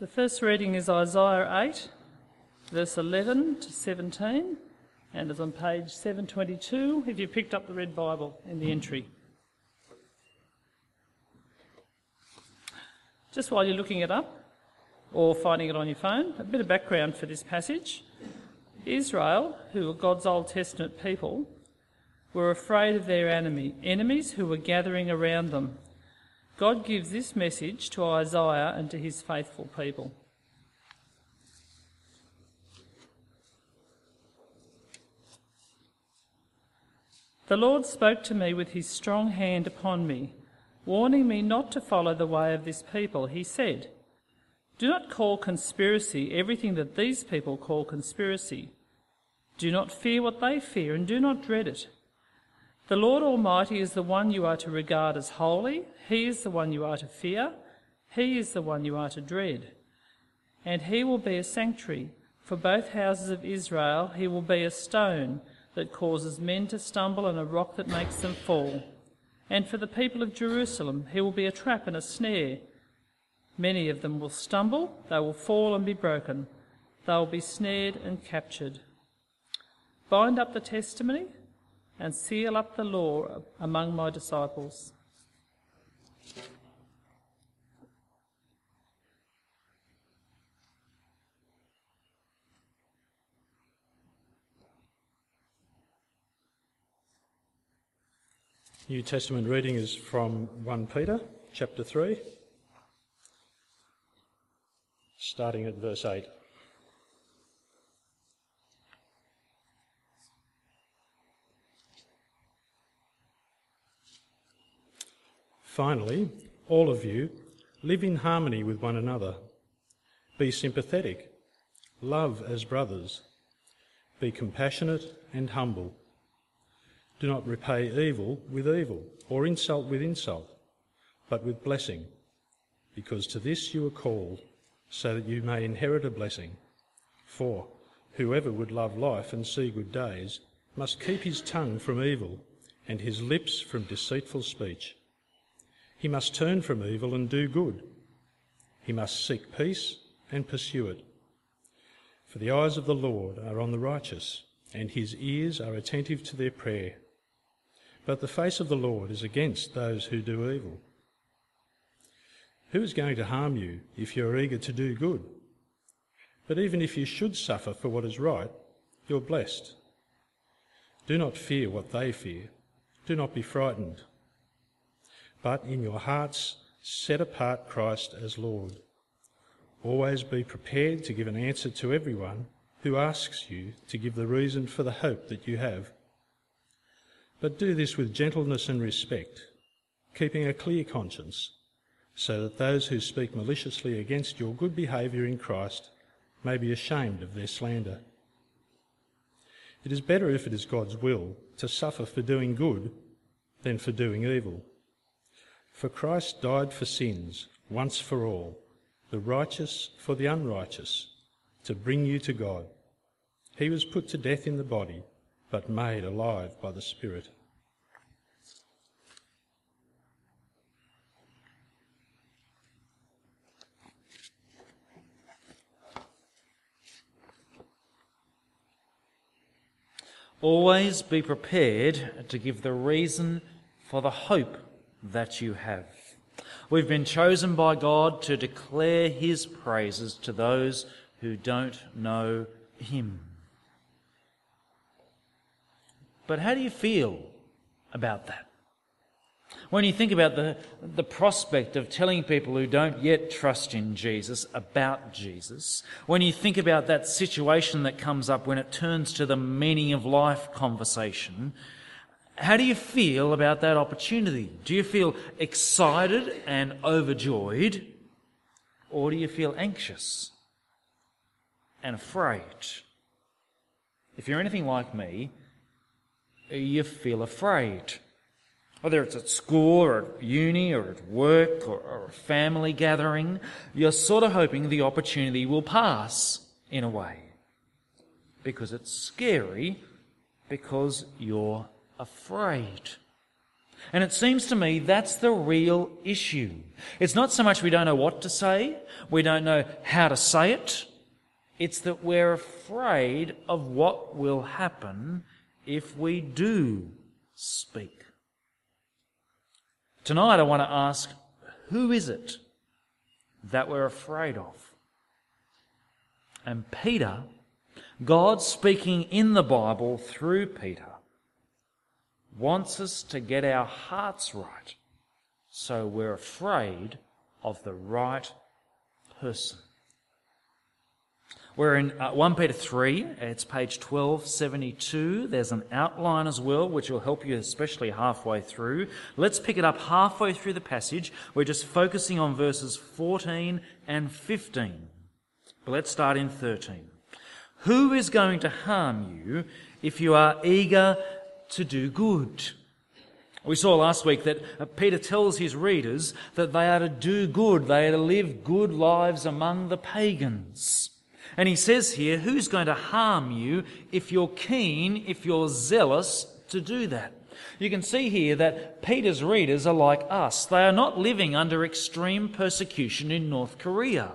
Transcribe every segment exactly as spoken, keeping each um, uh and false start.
The first reading is Isaiah eight, verse eleven to seventeen, and is on page seven twenty-two if you picked up the Red Bible in the entry. Just while you're looking it up or finding it on your phone, a bit of background for this passage. Israel, who were God's Old Testament people, were afraid of their enemy, enemies who were gathering around them. God gives this message to Isaiah and to his faithful people. The Lord spoke to me with his strong hand upon me, warning me not to follow the way of this people. He said, "Do not call conspiracy everything that these people call conspiracy. Do not fear what they fear, and do not dread it. The Lord Almighty is the one you are to regard as holy. He is the one you are to fear. He is the one you are to dread. And he will be a sanctuary for both houses of Israel. He will be a stone that causes men to stumble and a rock that makes them fall. And for the people of Jerusalem, he will be a trap and a snare. Many of them will stumble, they will fall and be broken. They will be snared and captured. Bind up the testimony and seal up the law among my disciples." New Testament reading is from First Peter chapter three, starting at verse eight. "Finally, all of you, live in harmony with one another. Be sympathetic, love as brothers, be compassionate and humble. Do not repay evil with evil or insult with insult, but with blessing, because to this you are called, so that you may inherit a blessing. For whoever would love life and see good days must keep his tongue from evil and his lips from deceitful speech. He must turn from evil and do good. He must seek peace and pursue it. For the eyes of the Lord are on the righteous, and his ears are attentive to their prayer. But the face of the Lord is against those who do evil. Who is going to harm you if you are eager to do good? But even if you should suffer for what is right, you're blessed. Do not fear what they fear. Do not be frightened. But in your hearts, set apart Christ as Lord. Always be prepared to give an answer to everyone who asks you to give the reason for the hope that you have. But do this with gentleness and respect, keeping a clear conscience, so that those who speak maliciously against your good behaviour in Christ may be ashamed of their slander. It is better, if it is God's will, to suffer for doing good than for doing evil. For Christ died for sins, once for all, the righteous for the unrighteous, to bring you to God. He was put to death in the body, but made alive by the Spirit." Always be prepared to give the reason for the hope that you have. We've been chosen by God to declare his praises to those who don't know him. But how do you feel about that? When you think about the, the prospect of telling people who don't yet trust in Jesus about Jesus, when you think about that situation that comes up when it turns to the meaning of life conversation, how do you feel about that opportunity? Do you feel excited and overjoyed, or do you feel anxious and afraid? If you're anything like me, you feel afraid. Whether it's at school or at uni or at work or, or a family gathering, you're sort of hoping the opportunity will pass in a way, because it's scary, because you're afraid. And it seems to me that's the real issue. It's not so much we don't know what to say, we don't know how to say it, it's that we're afraid of what will happen if we do speak. Tonight I want to ask, who is it that we're afraid of? And Peter, God speaking in the Bible through Peter, wants us to get our hearts right so we're afraid of the right person. We're in First Peter three, it's page twelve seventy-two. There's an outline as well, which will help you especially halfway through. Let's pick it up halfway through the passage. We're just focusing on verses fourteen and fifteen. But let's start in thirteen. Who is going to harm you if you are eager to do good? We saw last week that Peter tells his readers that they are to do good, they are to live good lives among the pagans. And he says here, who's going to harm you if you're keen, if you're zealous to do that? You can see here that Peter's readers are like us. They are not living under extreme persecution in North Korea.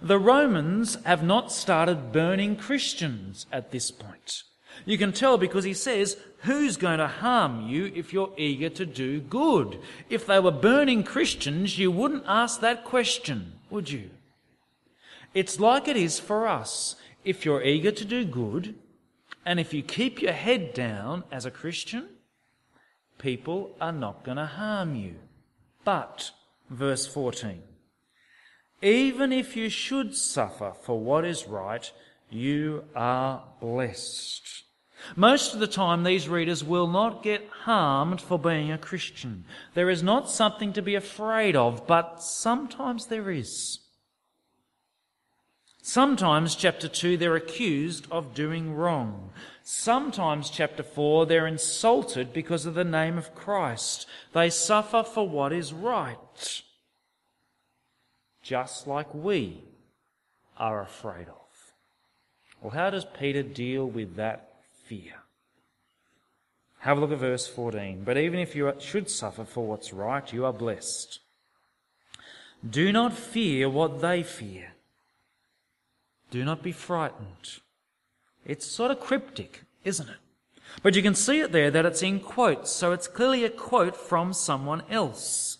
The Romans have not started burning Christians at this point. You can tell because he says, who's going to harm you if you're eager to do good? If they were burning Christians, you wouldn't ask that question, would you? It's like it is for us. If you're eager to do good, and if you keep your head down as a Christian, people are not going to harm you. But, verse fourteen, even if you should suffer for what is right, you are blessed. Most of the time, these readers will not get harmed for being a Christian. There is not something to be afraid of, but sometimes there is. Sometimes, chapter two, they're accused of doing wrong. Sometimes, chapter four, they're insulted because of the name of Christ. They suffer for what is right, just like we are afraid of. Well, how does Peter deal with that fear? Have a look at verse fourteen. But even if you should suffer for what's right, you are blessed. Do not fear what they fear. Do not be frightened. It's sort of cryptic, isn't it? But you can see it there that it's in quotes, so it's clearly a quote from someone else.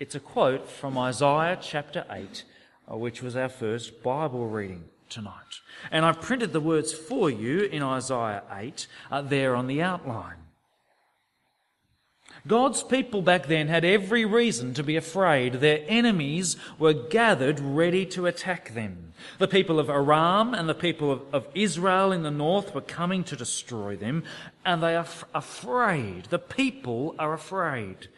It's a quote from Isaiah chapter eight, which was our first Bible reading tonight. And I've printed the words for you in Isaiah eight uh, there on the outline. God's people back then had every reason to be afraid. Their enemies were gathered ready to attack them. The people of Aram and the people of, of Israel in the north were coming to destroy them, and they are f- afraid. The people are afraid.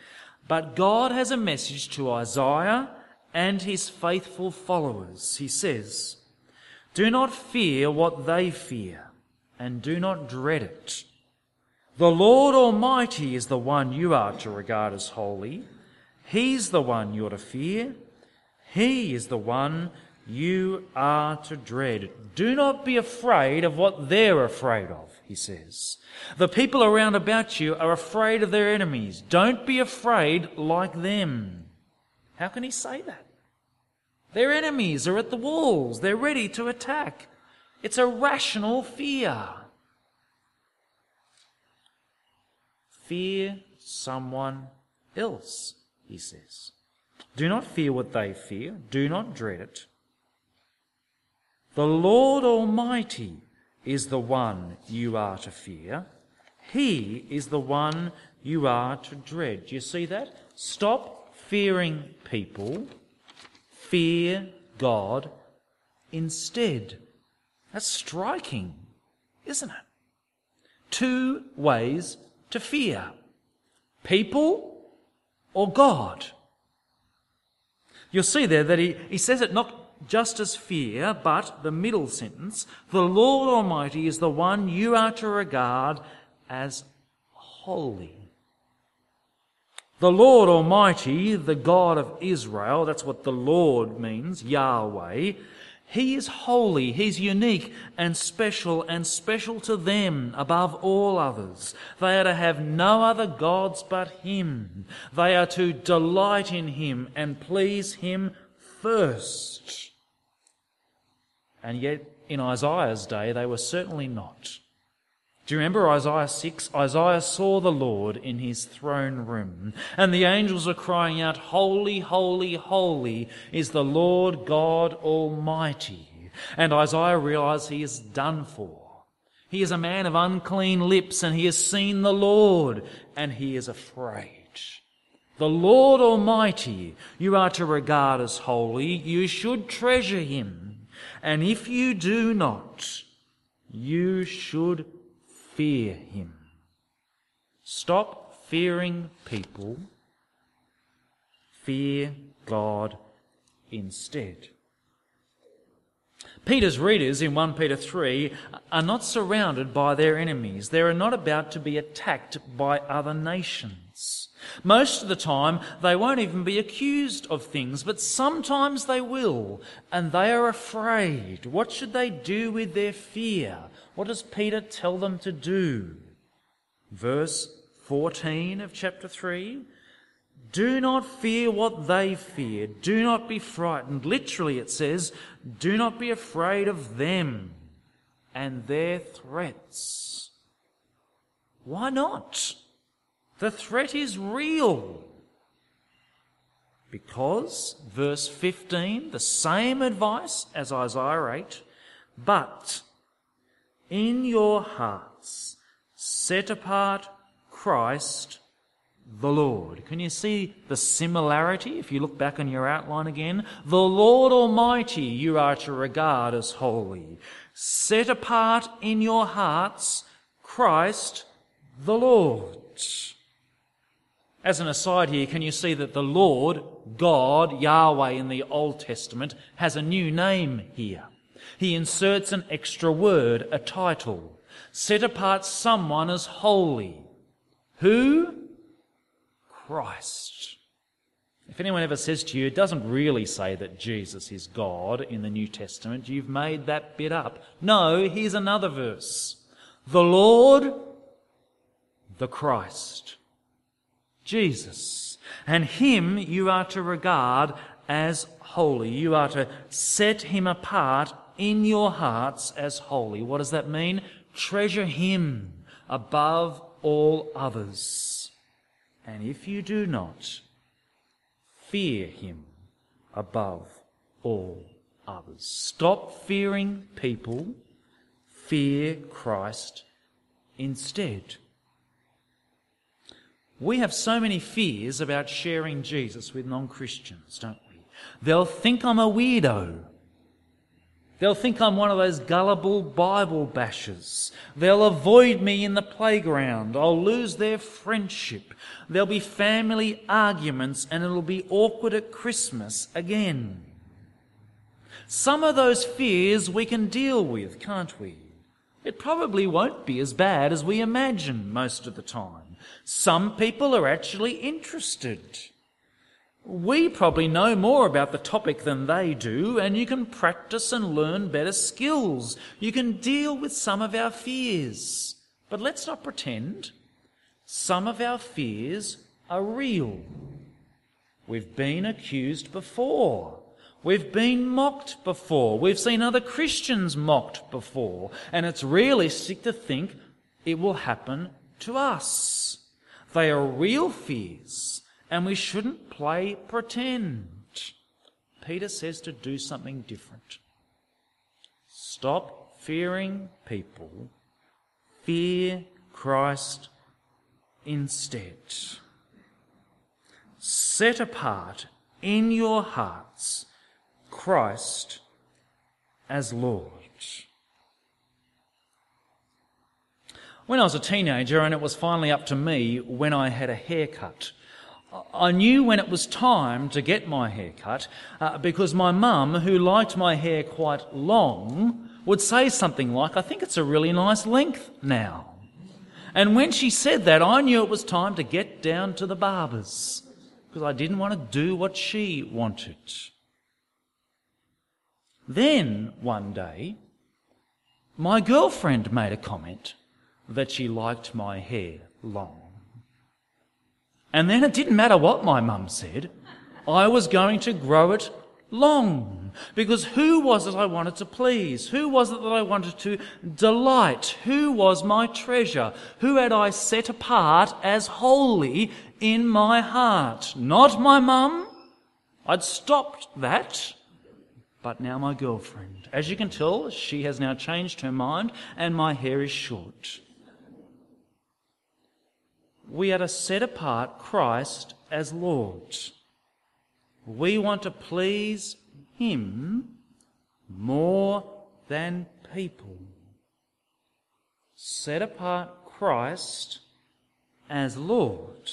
But God has a message to Isaiah and his faithful followers. He says, do not fear what they fear, and do not dread it. The Lord Almighty is the one you are to regard as holy. He's the one you're to fear. He is the one you are to dread. Do not be afraid of what they're afraid of, he says. The people around about you are afraid of their enemies. Don't be afraid like them. How can he say that? Their enemies are at the walls. They're ready to attack. It's a rational fear. Fear someone else, he says. Do not fear what they fear. Do not dread it. The Lord Almighty is the one you are to fear. He is the one you are to dread. Do you see that? Stop fearing people. Fear God instead. That's striking, isn't it? Two ways to fear. People or God. You'll see there that he, he says it not just as fear, but the middle sentence, the Lord Almighty is the one you are to regard as holy. The Lord Almighty, the God of Israel, that's what the Lord means, Yahweh, He is holy, he's unique and special and special to them above all others. They are to have no other gods but him. They are to delight in him and please him first. And yet in Isaiah's day they were certainly not. Do you remember Isaiah six? Isaiah saw the Lord in his throne room, and the angels are crying out, "Holy, holy, holy is the Lord God Almighty." And Isaiah realized he is done for. He is a man of unclean lips, and he has seen the Lord, and he is afraid. The Lord Almighty you are to regard as holy. You should treasure him. And if you do not, you should fear him. Stop fearing people. Fear God instead. Peter's readers in First Peter three are not surrounded by their enemies. They are not about to be attacked by other nations. Most of the time, they won't even be accused of things, but sometimes they will, and they are afraid. What should they do with their fear? What does Peter tell them to do? Verse fourteen of chapter three. Do not fear what they fear. Do not be frightened. Literally it says, do not be afraid of them and their threats. Why not? The threat is real. Because, verse fifteen, the same advice as Isaiah eight, but in your hearts set apart Christ the Lord. Can you see the similarity? If you look back on your outline again, the Lord Almighty you are to regard as holy. Set apart in your hearts Christ the Lord. As an aside here, can you see that the Lord, God, Yahweh in the Old Testament, has a new name here. He inserts an extra word, a title. Set apart someone as holy. Who? Christ. If anyone ever says to you, it doesn't really say that Jesus is God in the New Testament, you've made that bit up. No, here's another verse. The Lord, the Christ, Jesus, and him you are to regard as holy. You are to set him apart in your hearts as holy. What does that mean? Treasure him above all others. And if you do not, fear him above all others. Stop fearing people. Fear Christ instead. We have so many fears about sharing Jesus with non-Christians, don't we? They'll think I'm a weirdo. They'll think I'm one of those gullible Bible bashers. They'll avoid me in the playground. I'll lose their friendship. There'll be family arguments, and it'll be awkward at Christmas again. Some of those fears we can deal with, can't we? It probably won't be as bad as we imagine most of the time. Some people are actually interested. We probably know more about the topic than they do, and you can practice and learn better skills. You can deal with some of our fears. But let's not pretend. Some of our fears are real. We've been accused before. We've been mocked before. We've seen other Christians mocked before. And it's realistic to think it will happen to us. They are real fears, and we shouldn't play pretend. Peter says to do something different. Stop fearing people. Fear Christ instead. Set apart in your hearts Christ as Lord. When I was a teenager and it was finally up to me when I had a haircut, I knew when it was time to get my hair cut uh, because my mum, who liked my hair quite long, would say something like, "I think it's a really nice length now." And when she said that, I knew it was time to get down to the barber's because I didn't want to do what she wanted. Then one day, my girlfriend made a comment that she liked my hair long. And then it didn't matter what my mum said, I was going to grow it long. Because who was it I wanted to please? Who was it that I wanted to delight? Who was my treasure? Who had I set apart as holy in my heart? Not my mum. I'd stopped that. But now my girlfriend. As you can tell, she has now changed her mind and my hair is short. We are to set apart Christ as Lord. We want to please Him more than people. Set apart Christ as Lord.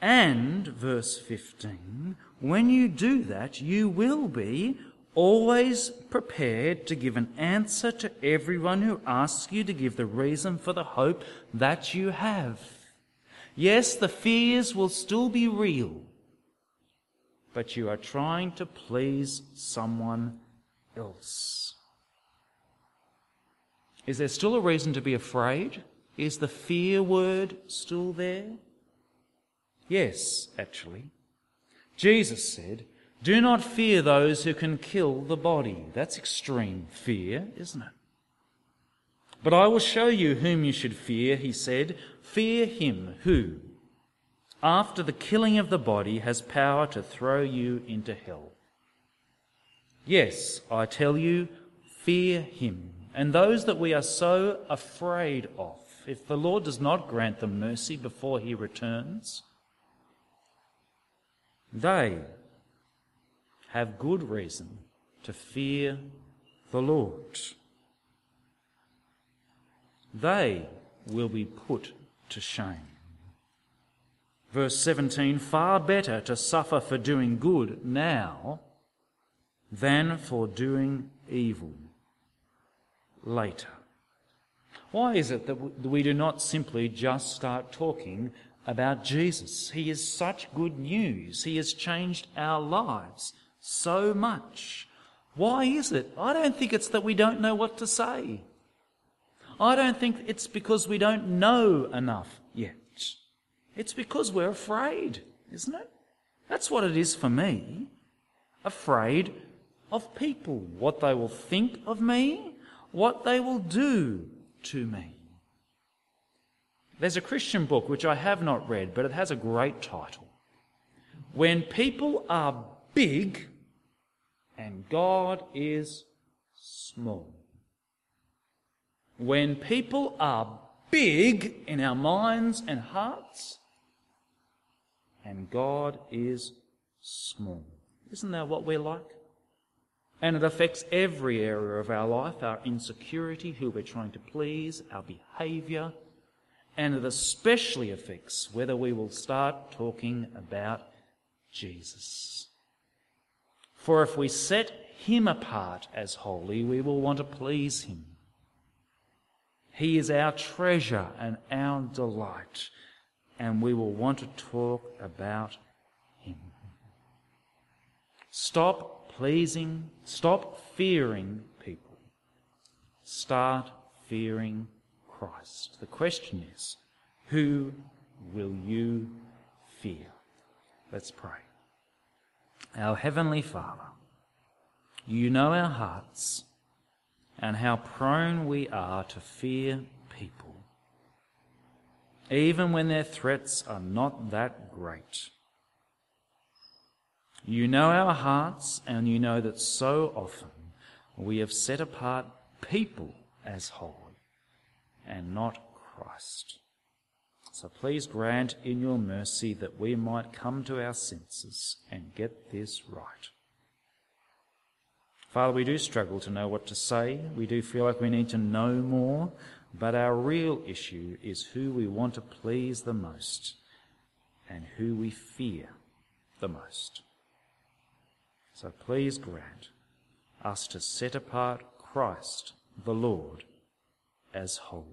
And, verse fifteen, when you do that, you will be always prepared to give an answer to everyone who asks you to give the reason for the hope that you have. Yes, the fears will still be real, but you are trying to please someone else. Is there still a reason to be afraid? Is the fear word still there? Yes, actually. Jesus said, "Do not fear those who can kill the body." That's extreme fear, isn't it? "But I will show you whom you should fear," he said. "Fear him who, after the killing of the body, has power to throw you into hell. Yes, I tell you, fear him." And those that we are so afraid of, if the Lord does not grant them mercy before he returns, they have good reason to fear the Lord. They will be put to shame. Verse seventeen, far better to suffer for doing good now than for doing evil later. Why is it that we do not simply just start talking about Jesus? He is such good news. He has changed our lives so much. Why is it? I don't think it's that we don't know what to say. I don't think it's because we don't know enough yet. It's because we're afraid, isn't it? That's what it is for me. Afraid of people, what they will think of me, what they will do to me. There's a Christian book which I have not read, but it has a great title. When People Are Big and God Is Small. When people are big in our minds and hearts, and God is small. Isn't that what we're like? And it affects every area of our life, our insecurity, who we're trying to please, our behaviour, and it especially affects whether we will start talking about Jesus. For if we set him apart as holy, we will want to please him. He is our treasure and our delight, and we will want to talk about him. Stop pleasing, stop fearing people. Start fearing Christ. The question is, who will you fear? Let's pray. Our Heavenly Father, you know our hearts and how prone we are to fear people, even when their threats are not that great. You know our hearts, and you know that so often we have set apart people as holy and not Christ. So please grant in your mercy that we might come to our senses and get this right. Father, we do struggle to know what to say. We do feel like we need to know more. But our real issue is who we want to please the most and who we fear the most. So please grant us to set apart Christ the Lord as holy.